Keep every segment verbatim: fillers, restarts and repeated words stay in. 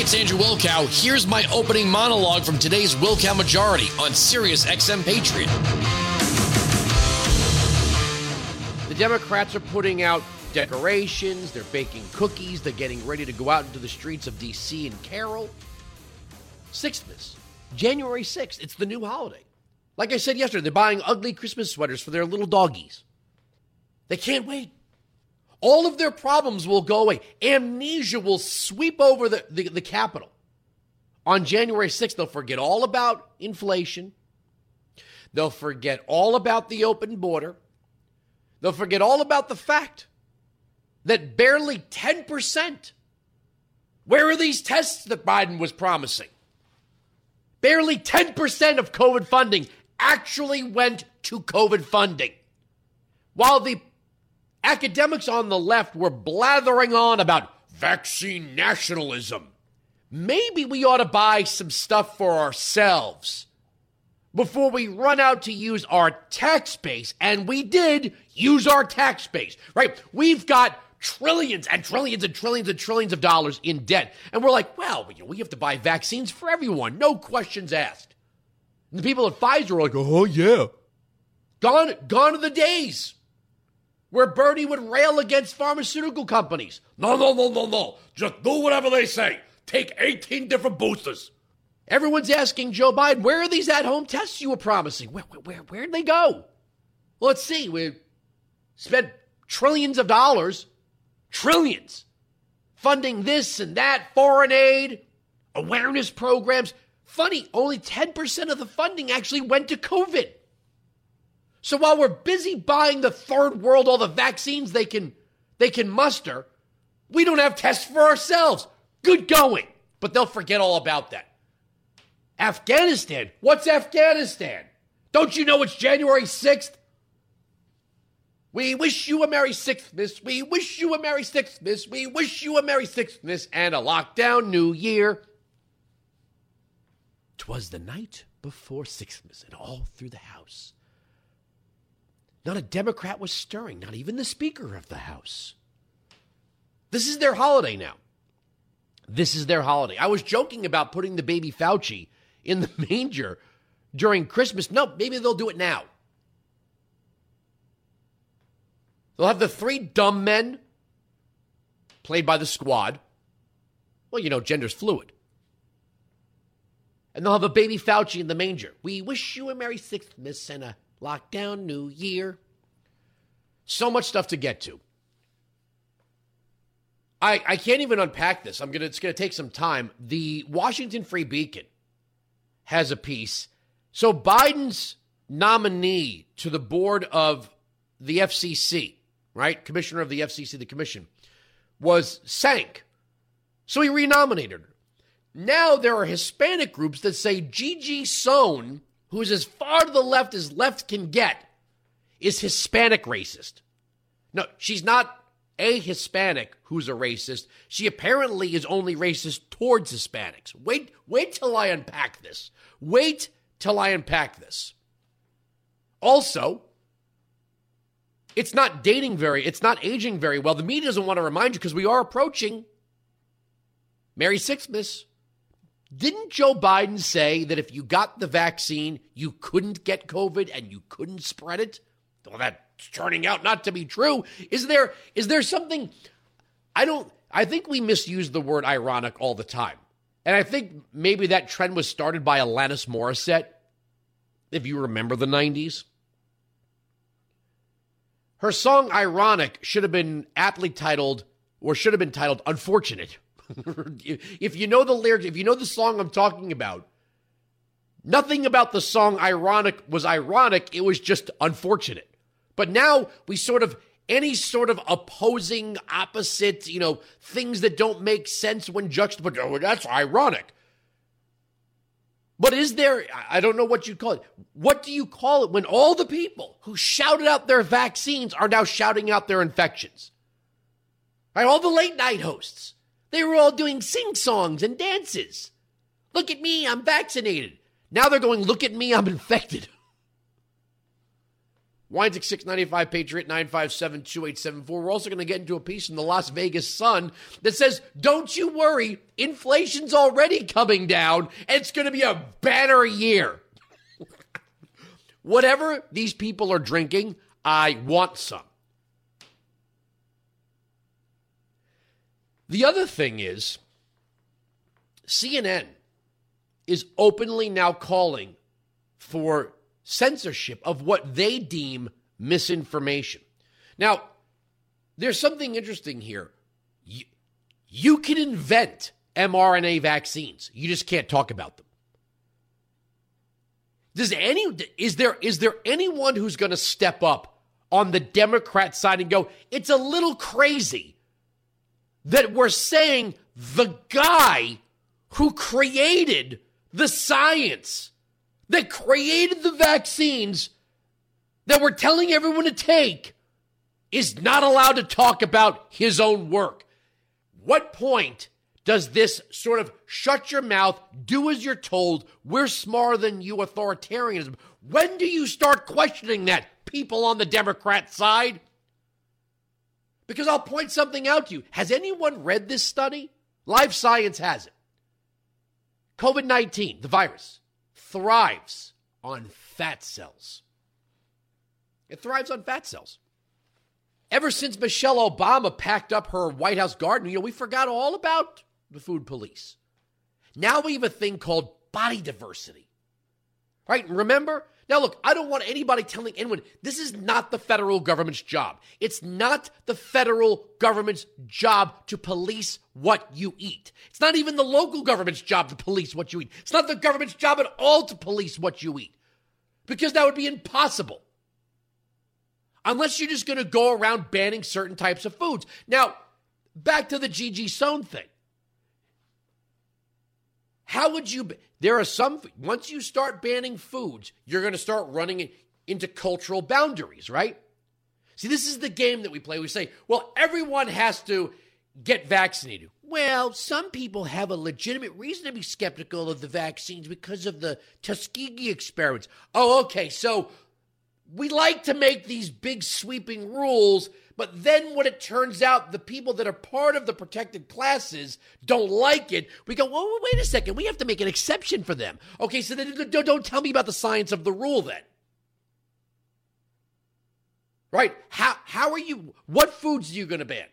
Hey, it's Andrew Wilkow. Here's my opening monologue from today's Wilkow Majority on Sirius X M Patriot. The Democrats are putting out decorations, they're baking cookies, they're getting ready to go out into the streets of D C and Carroll. Sixthmas, January sixth, it's the new holiday. Like I said yesterday, they're buying ugly Christmas sweaters for their little doggies. They can't wait. All of their problems will go away. Amnesia will sweep over the, the, the Capitol. On January sixth, they'll forget all about inflation. They'll forget all about the open border. They'll forget all about the fact that barely ten percent. Where are these tests that Biden was promising? Barely ten percent of COVID funding actually went to COVID funding. While the academics on the left were blathering on about vaccine nationalism, maybe we ought to buy some stuff for ourselves before we run out to use our tax base. And we did use our tax base, right? We've got trillions and trillions and trillions and trillions of dollars in debt. And we're like, well, we have to buy vaccines for everyone. No questions asked. And the people at Pfizer are like, oh, yeah. Gone, gone are the days where Bernie would rail against pharmaceutical companies. No, no, no, no, no. Just do whatever they say. Take eighteen different boosters. Everyone's asking Joe Biden, where are these at-home tests you were promising? Where, where, where, where'd they go? Well, let's see. We spent trillions of dollars, trillions, funding this and that, foreign aid, awareness programs. Funny, only ten percent of the funding actually went to COVID. So while we're busy buying the third world all the vaccines they can they can muster, we don't have tests for ourselves. Good going. But they'll forget all about that. Afghanistan. What's Afghanistan? Don't you know it's January sixth? We wish you a Merry Sixthmas. We wish you a Merry Sixthmas. We wish you a Merry Sixthmas and a lockdown New Year. 'Twas the night before Sixthmas, and all through the house, not a Democrat was stirring, not even the Speaker of the House. This is their holiday now. This is their holiday. I was joking about putting the baby Fauci in the manger during Christmas. No, maybe they'll do it now. They'll have the three dumb men played by the squad. Well, you know, gender's fluid. And they'll have a baby Fauci in the manger. We wish you a Merry Sixthmas and a lockdown, New Year. So much stuff to get to. I I can't even unpack this. I'm gonna it's gonna take some time. The Washington Free Beacon has a piece. So Biden's nominee to the board of the F C C, right? Commissioner of the F C C, the commission, was sank. So he renominated her. Now there are Hispanic groups that say Gigi Sohn, who is as far to the left as left can get, is Hispanic racist. No, she's not a Hispanic who's a racist. She apparently is only racist towards Hispanics. Wait, wait till I unpack this. Wait till I unpack this. Also, it's not dating very, it's not aging very well. The media doesn't want to remind you because we are approaching Merry Sixthmas. Didn't Joe Biden say that if you got the vaccine, you couldn't get COVID and you couldn't spread it? Well, that's turning out not to be true. Is there is there something? I don't, I think we misuse the word ironic all the time. And I think maybe that trend was started by Alanis Morissette, if you remember the nineties. Her song Ironic should have been aptly titled, or should have been titled, Unfortunate. If you know the lyrics, if you know the song I'm talking about, nothing about the song Ironic was ironic. It was just unfortunate. But now we sort of, any sort of opposing, opposite, you know, things that don't make sense when juxtaposed, oh, that's ironic. But is there, I don't know what you call it. What do you call it when all the people who shouted out their vaccines are now shouting out their infections? Right, all the late night hosts. They were all doing sing-songs and dances. Look at me, I'm vaccinated. Now they're going, look at me, I'm infected. Winesick six ninety-five, Patriot nine five seven, two eight seven four. We're also going to get into a piece in the Las Vegas Sun that says, don't you worry, inflation's already coming down. It's going to be a banner year. Whatever these people are drinking, I want some. The other thing is, C N N is openly now calling for censorship of what they deem misinformation. Now, there's something interesting here. You, you can invent mRNA vaccines. You just can't talk about them. Does any is there is there anyone who's going to step up on the Democrat side and go, it's a little crazy that we're saying the guy who created the science that created the vaccines that we're telling everyone to take is not allowed to talk about his own work? What point does this sort of shut your mouth, do as you're told, we're smarter than you authoritarianism? When do you start questioning that, people on the Democrat side? Because I'll point something out to you. Has anyone read this study? Life Science has it. COVID nineteen, the virus, thrives on fat cells. It thrives on fat cells. Ever since Michelle Obama packed up her White House garden, you know, we forgot all about the food police. Now we have a thing called body diversity. Right? Remember? Now, look, I don't want anybody telling anyone this is not the federal government's job. It's not the federal government's job to police what you eat. It's not even the local government's job to police what you eat. It's not the government's job at all to police what you eat, because that would be impossible unless you're just going to go around banning certain types of foods. Now, back to the Gigi Sohn thing. How would you... Be- There are some, once you start banning foods, you're going to start running into cultural boundaries, right? See, this is the game that we play. We say, well, everyone has to get vaccinated. Well, some people have a legitimate reason to be skeptical of the vaccines because of the Tuskegee experiments. Oh, okay, so we like to make these big sweeping rules, but then when it turns out the people that are part of the protected classes don't like it, we go, well, wait a second, we have to make an exception for them. Okay, so then don't tell me about the science of the rule then. Right? How how are you, what foods are you going to ban?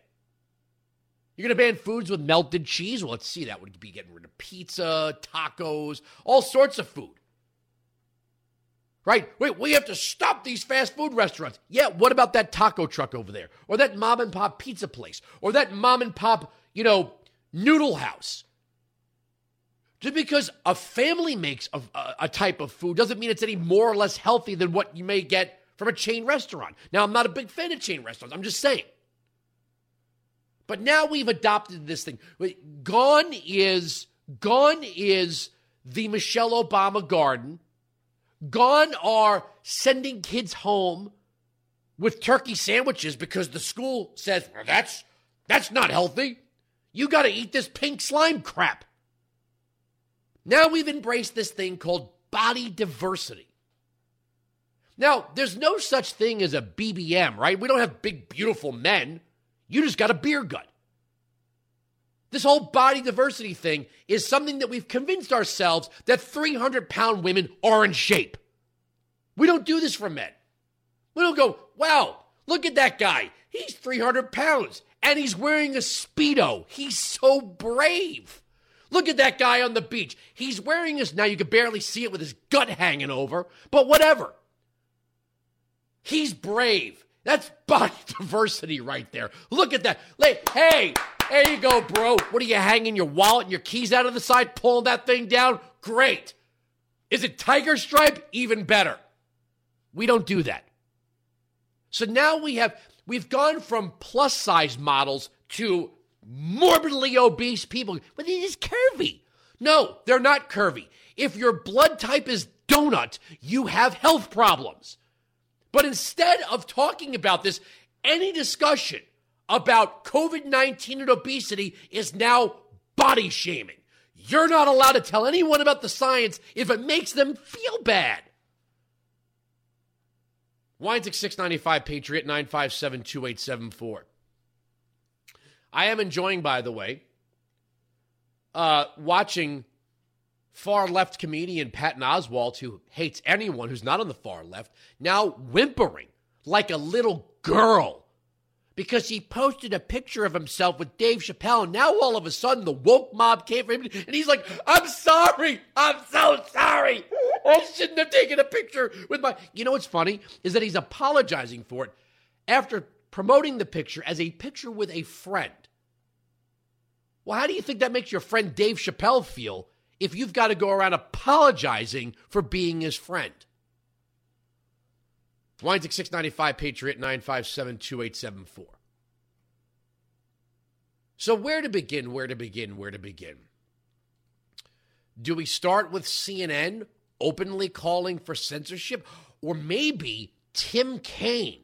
You're going to ban foods with melted cheese? Well, let's see, that would be getting rid of pizza, tacos, all sorts of food. Right? Wait, we have to stop these fast food restaurants. Yeah, what about that taco truck over there? Or that mom and pop pizza place? Or that mom and pop, you know, noodle house? Just because a family makes a, a, a type of food doesn't mean it's any more or less healthy than what you may get from a chain restaurant. Now, I'm not a big fan of chain restaurants. I'm just saying. But now we've adopted this thing. Gone is, gone is the Michelle Obama garden. Gone are sending kids home with turkey sandwiches because the school says, well, that's that's not healthy. You got to eat this pink slime crap. Now we've embraced this thing called body diversity. Now, there's no such thing as a B B M, right? We don't have big, beautiful men. You just got a beer gut. This whole body diversity thing is something that we've convinced ourselves that three hundred pound women are in shape. We don't do this for men. We don't go, wow, look at that guy. He's three hundred pounds and he's wearing a Speedo. He's so brave. Look at that guy on the beach. He's wearing his, now you can barely see it with his gut hanging over, but whatever. He's brave. That's body diversity right there. Look at that. Like, hey, there you go, bro. What are you hanging your wallet and your keys out of the side, pulling that thing down? Great. Is it tiger stripe? Even better. We don't do that. So now we have, we've gone from plus size models to morbidly obese people. But it is curvy. No, they're not curvy. If your blood type is donut, you have health problems. But instead of talking about this, any discussion about COVID nineteen and obesity is now body shaming. You're not allowed to tell anyone about the science if it makes them feel bad. Weinzig six ninety-five Patriot nine five seven, two eight seven four. I am enjoying, by the way, uh, watching far left comedian Patton Oswalt, who hates anyone who's not on the far left, now whimpering like a little girl because he posted a picture of himself with Dave Chappelle. And now all of a sudden the woke mob came for him and he's like, I'm sorry. I'm so sorry. I shouldn't have taken a picture with my... You know what's funny is that he's apologizing for it after promoting the picture as a picture with a friend. Well, how do you think that makes your friend Dave Chappelle feel if you've got to go around apologizing for being his friend? Weinzig six ninety-five Patriot nine five seven, two eight seven four. So where to begin, where to begin, where to begin? Do we start with C N N openly calling for censorship? Or maybe Tim Kaine.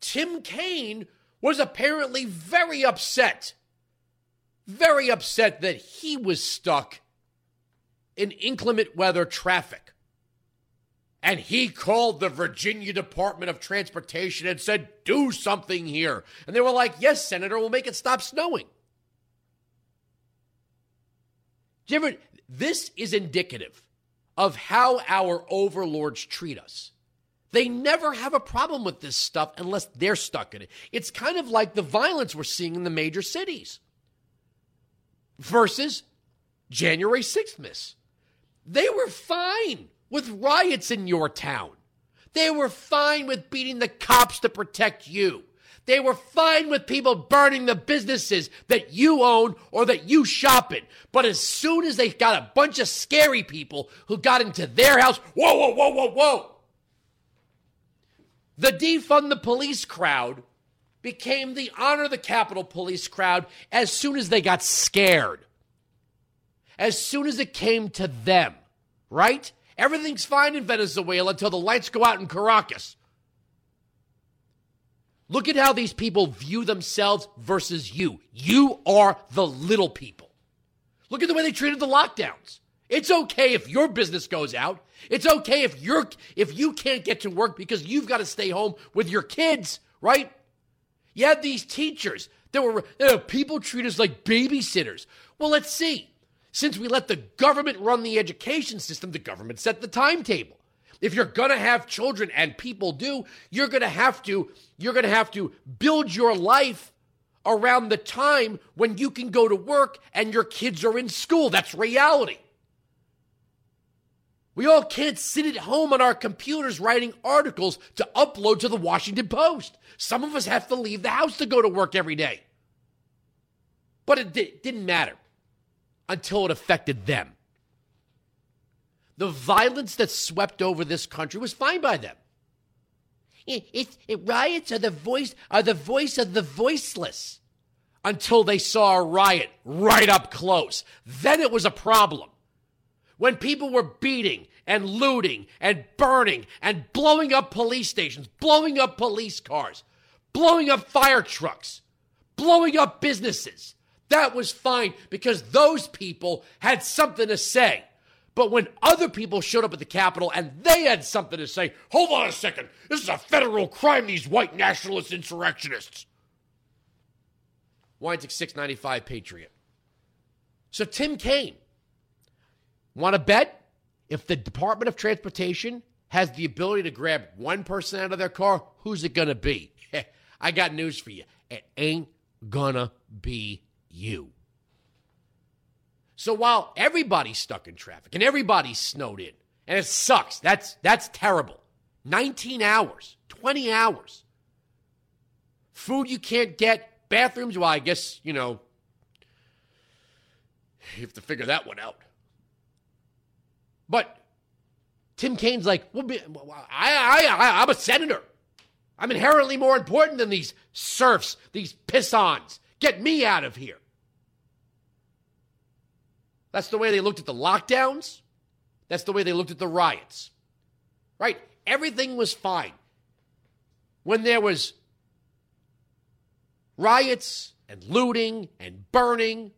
Tim Kaine was apparently very upset, very upset that he was stuck in inclement weather traffic. And he called the Virginia Department of Transportation and said, do something here. And they were like, yes, Senator, we'll make it stop snowing. This is indicative of how our overlords treat us. They never have a problem with this stuff unless they're stuck in it. It's kind of like the violence we're seeing in the major cities versus January sixth miss. They were fine with riots in your town. They were fine with beating the cops to protect you. They were fine with people burning the businesses that you own or that you shop in. But as soon as they got a bunch of scary people who got into their house, whoa, whoa, whoa, whoa, whoa. The defund the police crowd became the honor the Capitol Police crowd as soon as they got scared. As soon as it came to them, right? Everything's fine in Venezuela until the lights go out in Caracas. Look at how these people view themselves versus you. You are the little people. Look at the way they treated the lockdowns. It's okay if your business goes out. It's okay if you're if you can't get to work because you've got to stay home with your kids, right? You had these teachers that were, you know, people treat us like babysitters. Well, let's see. Since we let the government run the education system, the government set the timetable. If you're going to have children, and people do, you're going to have to you're going to have to build your life around the time when you can go to work and your kids are in school. That's reality. We all can't sit at home on our computers writing articles to upload to the Washington Post. Some of us have to leave the house to go to work every day. But it di- didn't matter until it affected them. The violence that swept over this country was fine by them. It, it, it, riots are the voice are the voice of the voiceless until they saw a riot right up close. Then it was a problem. When people were beating and looting and burning and blowing up police stations, blowing up police cars, blowing up fire trucks, blowing up businesses, that was fine because those people had something to say. But when other people showed up at the Capitol and they had something to say, hold on a second, this is a federal crime, these white nationalist insurrectionists. Weinzig six ninety-five Patriot. So Tim Kaine. Want to bet? If the Department of Transportation has the ability to grab one person out of their car, who's it going to be? I got news for you. It ain't going to be you. So while everybody's stuck in traffic and everybody's snowed in, and it sucks, that's that's terrible. nineteen hours, twenty hours. Food you can't get, bathrooms, well, I guess, you know, you have to figure that one out. But Tim Kaine's like, well, be, I, I, I, I'm a senator. I'm inherently more important than these serfs, these piss-ons. Get me out of here. That's the way they looked at the lockdowns. That's the way they looked at the riots. Right? Everything was fine. When there was riots and looting and burning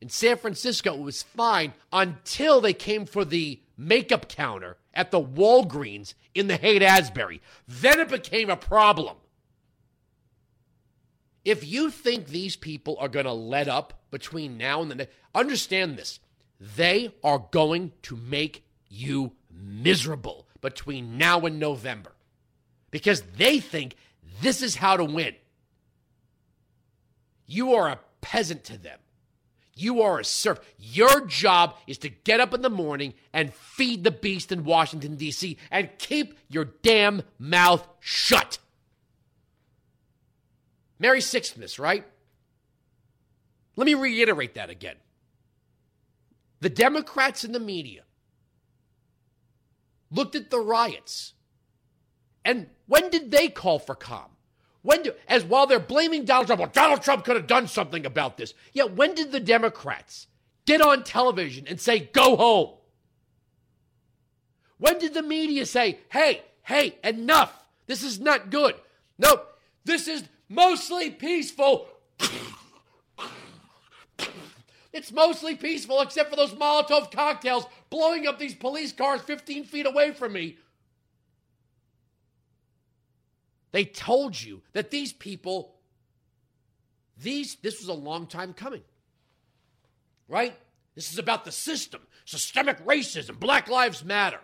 in San Francisco, it was fine until they came for the makeup counter at the Walgreens in the Haight-Ashbury. Then it became a problem. If you think these people are going to let up between now and the next, understand this. They are going to make you miserable between now and November because they think this is how to win. You are a peasant to them. You are a serf. Your job is to get up in the morning and feed the beast in Washington, D C, and keep your damn mouth shut. Merry Sixtmas, right? Let me reiterate that again. The Democrats and the media looked at the riots. And when did they call for calm? When do, as while they're blaming Donald Trump, well, Donald Trump could have done something about this. Yet when did the Democrats get on television and say, go home? When did the media say, hey, hey, enough. This is not good. Nope. This is mostly peaceful. It's mostly peaceful except for those Molotov cocktails blowing up these police cars fifteen feet away from me. They told you that these people, these, this was a long time coming, right? This is about the system, systemic racism, Black Lives Matter.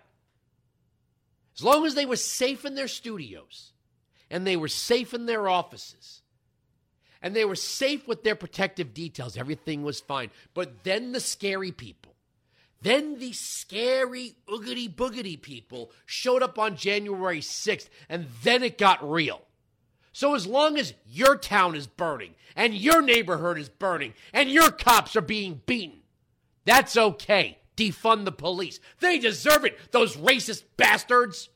As long as they were safe in their studios and they were safe in their offices, and they were safe with their protective details. Everything was fine. But then the scary people, then the scary oogity-boogity people showed up on January sixth, and then it got real. So as long as your town is burning, and your neighborhood is burning, and your cops are being beaten, that's okay. Defund the police. They deserve it, those racist bastards.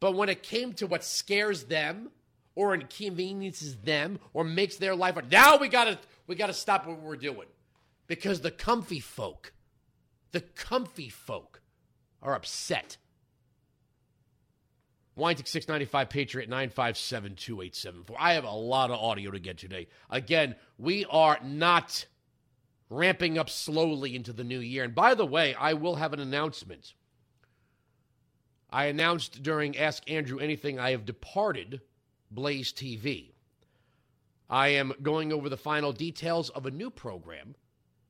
But when it came to what scares them, or inconveniences them, or makes their life hard. Now we gotta we gotta stop what we're doing, because the comfy folk, the comfy folk, are upset. Weintik six ninety-five Patriot nine five seven two eight seven four. I have a lot of audio to get today. Again, we are not ramping up slowly into the new year. And by the way, I will have an announcement. I announced during Ask Andrew Anything I have departed Blaze T V. I am going over the final details of a new program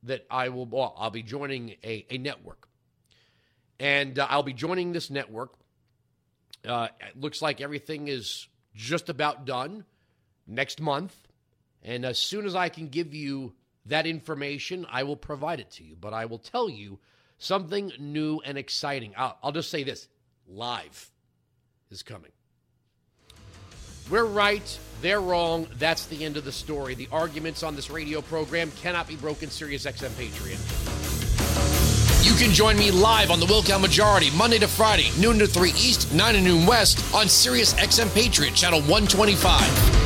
that I will, well, I'll be joining a, a network. And uh, I'll be joining this network. Uh, it looks like everything is just about done next month. And as soon as I can give you that information, I will provide it to you. But I will tell you something new and exciting. I'll, I'll just say this. Live is coming. We're right, they're wrong, that's the end of the story. The arguments on this radio program cannot be broken. Sirius X M Patriot. You can join me live on the Wilkow Majority, Monday to Friday, noon to three East, nine to noon West, on Sirius X M Patriot, channel one twenty-five.